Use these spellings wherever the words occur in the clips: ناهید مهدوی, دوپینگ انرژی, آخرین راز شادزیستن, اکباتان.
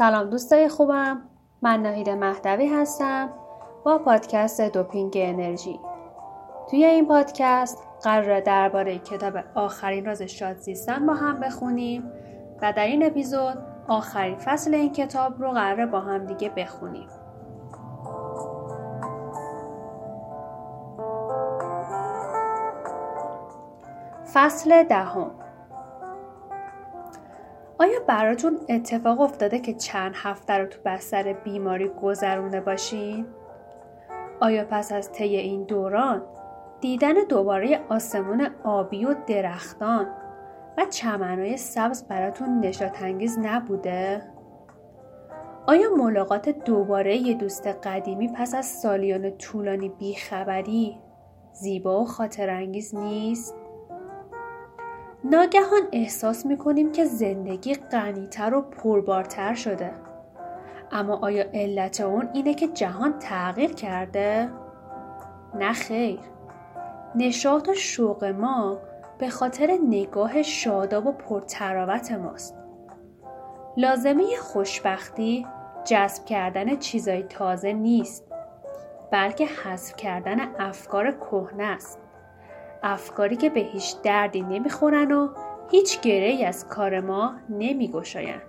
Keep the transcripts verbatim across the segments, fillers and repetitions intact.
سلام دوستای خوبم، من ناهید مهدوی هستم با پادکست دوپینگ انرژی. توی این پادکست قراره درباره کتاب آخرین راز شادزیستن با هم بخونیم و در این اپیزود آخرین فصل این کتاب رو قراره با هم دیگه بخونیم. فصل دهم. آیا براتون اتفاق افتاده که چند هفته رو تو بستر بیماری گذرونده باشین؟ آیا پس از طی این دوران دیدن دوباره آسمون آبی و درختان و چمنهای سبز براتون نشاط انگیز نبوده؟ آیا ملاقات دوباره یه دوست قدیمی پس از سالیان طولانی بیخبری زیبا و خاطره انگیز نیست؟ ناگهان احساس می‌کنیم که زندگی غنی‌تر و پربارتر شده. اما آیا علت اون اینه که جهان تغییر کرده؟ نه خیر. نشاط و شوق ما به خاطر نگاه شاداب و پرتراوت ماست. لازمه خوشبختی جذب کردن چیزای تازه نیست، بلکه حذف کردن افکار کهنه است. افکاری که به هیچ دردی نمیخورن و هیچ گره‌ای از کار ما نمیگشاین.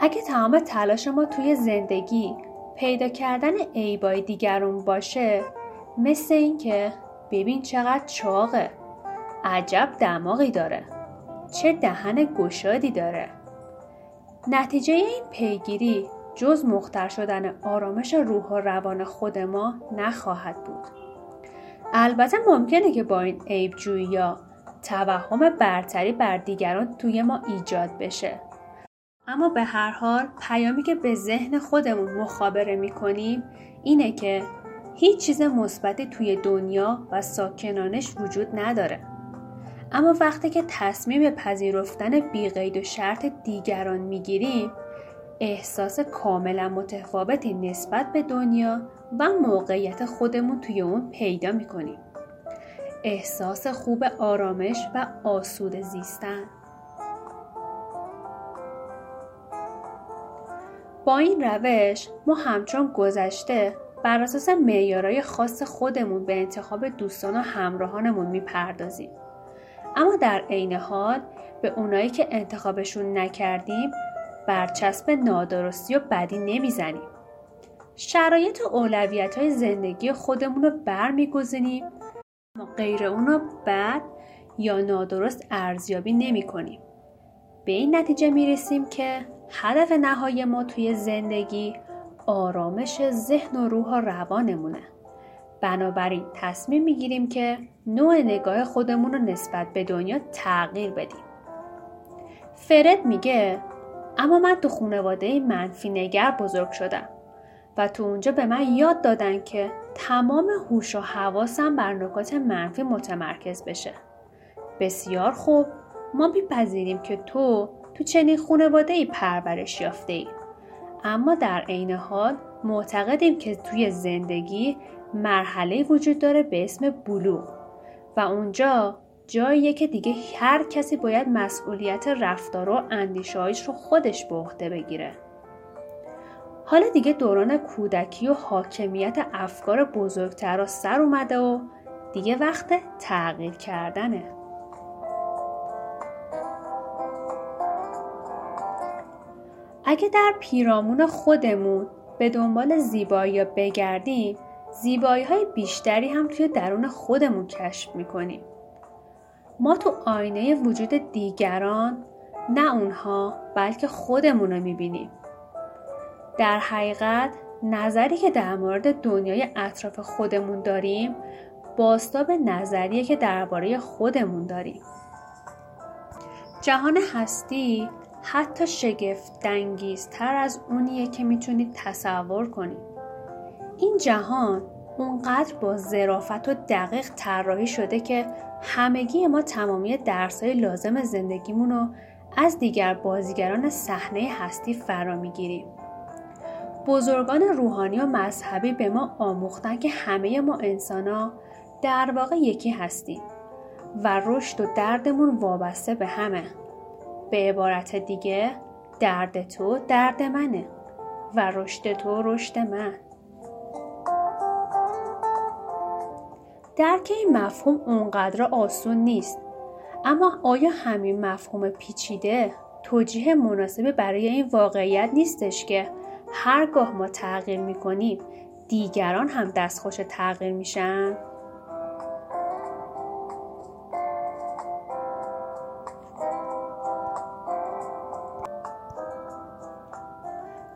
اگه تمام تلاش ما توی زندگی پیدا کردن عیبای دیگرون باشه، مثل این که ببین چقدر چاقه، عجب دماغی داره، چه دهن گشادی داره. نتیجه این پیگیری جز مختل شدن آرامش روح و روان خود ما نخواهد بود. البته ممکنه که با این عیب جویی‌ها توهم برتری بر دیگران توی ما ایجاد بشه. اما به هر حال پیامی که به ذهن خودمون مخابره می‌کنیم اینه که هیچ چیز مثبتی توی دنیا و ساکنانش وجود نداره. اما وقتی که تصمیم پذیرفتن بی قید و شرط دیگران می‌گیریم، احساس کاملا متفاوتی نسبت به دنیا و موقعیت خودمون توی اون پیدا میکنیم. احساس خوب آرامش و آسوده زیستن. با این روش ما همچون گذشته بر اساس معیارهای خاص خودمون به انتخاب دوستان و همراهانمون میپردازیم. اما در عین حال به اونایی که انتخابشون نکردیم برچسب نادرستی و بدی نمیزنیم. شرایط و اولویت‌های زندگی خودمون رو برمیگزینیم، اما غیر اون رو بد یا نادرست ارزیابی نمی‌کنیم. به این نتیجه میرسیم که هدف نهایی ما توی زندگی آرامش ذهن و روح و روانمونه. بنابراین تصمیم می‌گیریم که نوع نگاه خودمون رو نسبت به دنیا تغییر بدیم. فرد میگه اما من تو خانواده منفی نگر بزرگ شدم و تو اونجا به من یاد دادن که تمام هوش و حواسم بر نکات منفی متمرکز بشه. بسیار خوب، ما میپذیریم که تو تو چنین خانواده‌ای پرورش یافته‌ای، اما در عین حال معتقدیم که توی زندگی مرحله‌ای وجود داره به اسم بلوغ و اونجا جاییه که دیگه هر کسی باید مسئولیت رفتار و اندیشه‌هایش رو خودش به عهده بگیره. حالا دیگه دوران کودکی و حاکمیت افکار بزرگتر را سر اومده و دیگه وقت تغییر کردنه. اگه در پیرامون خودمون به دنبال زیبایی‌ها بگردیم، زیبایی‌های بیشتری هم توی درون خودمون کشف می‌کنیم. ما تو آینه وجود دیگران نه اونها بلکه خودمون رو میبینیم. در حقیقت نظری که در مورد دنیای اطراف خودمون داریم بازتاب نظریه که درباره خودمون داریم. جهان هستی حتی شگفت‌انگیزتر از اونیه که میتونید تصور کنید. این جهان اونقدر با ظرافت و دقیق طراحی شده که همگی ما تمامی درس‌های لازم زندگیمون رو از دیگر بازیگران صحنه هستی فرا می‌گیریم. بزرگان روحانی و مذهبی به ما آموختن که همه ما انسان‌ها در واقع یکی هستیم و رشد و دردمون وابسته به همه. به عبارت دیگه درد تو درد منه و رشد تو رشد من. درک این مفهوم اونقدر آسون نیست، اما آیا همین مفهوم پیچیده توجیه مناسبه برای این واقعیت نیستش که هرگاه ما تغییر میکنیم دیگران هم دستخوش تغییر میشن؟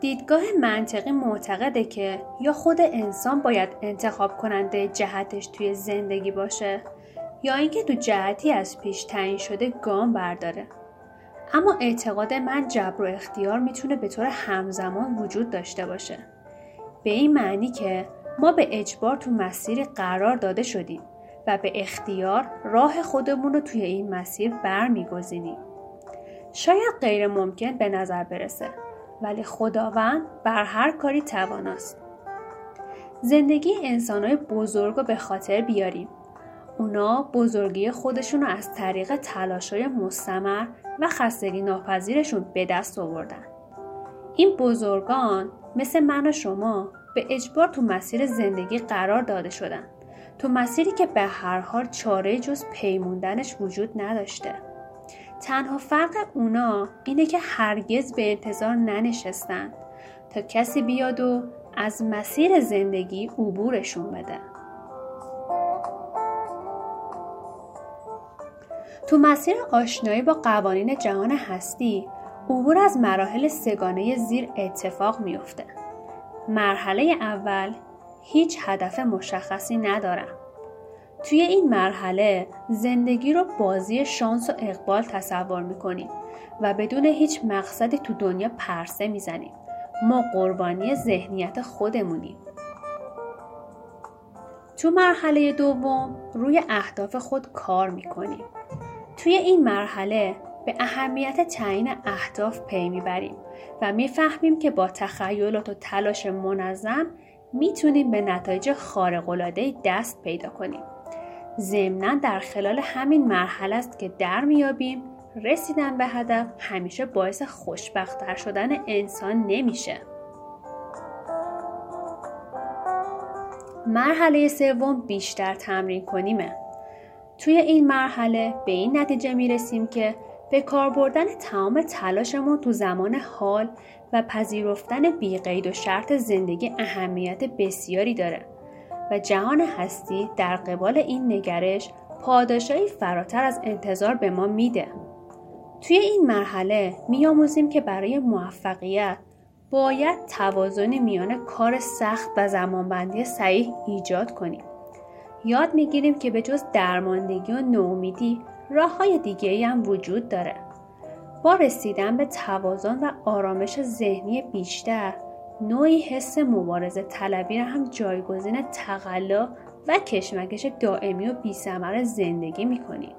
دیدگاه منطقی معتقده که یا خود انسان باید انتخاب کننده جهتش توی زندگی باشه یا اینکه تو جهتی از پیش تعیین شده گام برداره. اما اعتقاد من جبر و اختیار میتونه به طور همزمان وجود داشته باشه. به این معنی که ما به اجبار تو مسیر قرار داده شدیم و به اختیار راه خودمون رو توی این مسیر برمیگزینیم. شاید غیر ممکن به نظر برسه، ولی خداوند بر هر کاری تواناست. زندگی انسان‌های بزرگ رو به خاطر بیاریم. اونا بزرگی خودشون رو از طریق تلاش‌های مستمر و خستگی ناپذیرشون به دست آوردن. این بزرگان مثل من و شما به اجبار تو مسیر زندگی قرار داده شدن، تو مسیری که به هر حال چاره جز پیموندنش وجود نداشته. تنها فرق اونا اینه که هرگز به انتظار ننشستن تا کسی بیاد و از مسیر زندگی عبورشون بده. تو مسیر آشنایی با قوانین جهان هستی، عبور از مراحل سه‌گانه زیر اتفاق میفته. مرحله اول هیچ هدف مشخصی ندارم. توی این مرحله زندگی رو بازی شانس و اقبال تصور میکنیم و بدون هیچ مقصدی تو دنیا پرسه میزنیم. ما قربانی ذهنیت خودمونیم. تو مرحله دوم روی اهداف خود کار میکنیم. توی این مرحله به اهمیت تعیین اهداف پی میبریم و میفهمیم که با تخیلات و تلاش منظم میتونیم به نتایج خارق‌العاده‌ای دست پیدا کنیم. ضمناً در خلال همین مرحله است که در میابیم رسیدن به هدف همیشه باعث خوشبخت‌تر شدن انسان نمیشه. مرحله سوم بیشتر تمرین کنیمه. توی این مرحله به این نتیجه میرسیم که به کار بردن تمام تلاشمون تو زمان حال و پذیرفتن بی قید و شرط زندگی اهمیت بسیاری داره و جهان هستی در قبال این نگرش پاداشایی فراتر از انتظار به ما میده. توی این مرحله میاموزیم که برای موفقیت باید توازن میان کار سخت و زمانبندی صحیح ایجاد کنیم. یاد میگیریم که به جز درماندگی و نومیدی راه‌های دیگه‌ای هم وجود داره. با رسیدن به توازن و آرامش ذهنی بیشتر، نوعی حس مبارزه طلبی را هم جایگزین تقلا و کشمکش دائمی و بی‌ثمر زندگی می‌کنیم.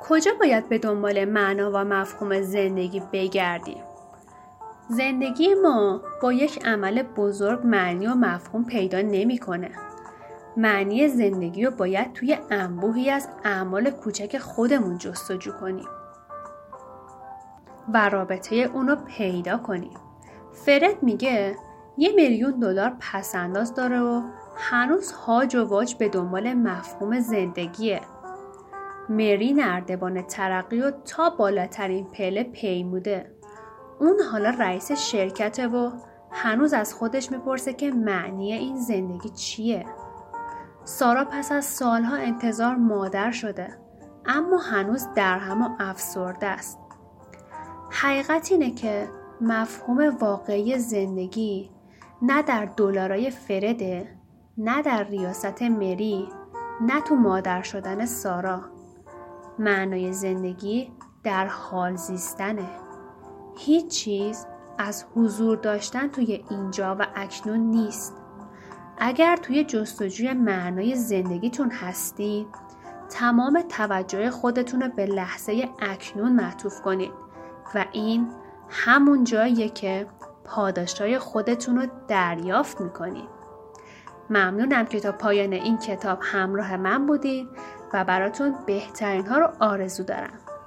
کجا باید به دنبال معنا و مفهوم زندگی بگردیم؟ زندگی ما با یک عمل بزرگ معنی و مفهوم پیدا نمی‌کنه. معنی زندگی رو باید توی انبوهی از اعمال کوچک خودمون جستجو کنیم و رابطه اون رو پیدا کنیم. فرد میگه یه میلیون دلار پس‌انداز داره و هنوز هاج و واج به دنبال مفهوم زندگیه. مری نردبان ترقی رو تا بالاترین پله پیموده. اون حالا رئیس شرکته و هنوز از خودش میپرسه که معنی این زندگی چیه؟ سارا پس از سالها انتظار مادر شده، اما هنوز درهم و افسرده است. حقیقت اینه که مفهوم واقعی زندگی نه در دلارای فرده، نه در ریاست مری، نه تو مادر شدن سارا. معنای زندگی در حال زیستنه. هیچ چیز از حضور داشتن توی اینجا و اکنون نیست. اگر توی جستجوی معنای زندگیتون هستید، تمام توجه خودتون رو به لحظه اکنون معطوف کنید و این همون جاییه که پاداش‌های خودتون رو دریافت می‌کنید. ممنونم که تا پایان این کتاب همراه من بودید و براتون بهترین ها رو آرزو دارم.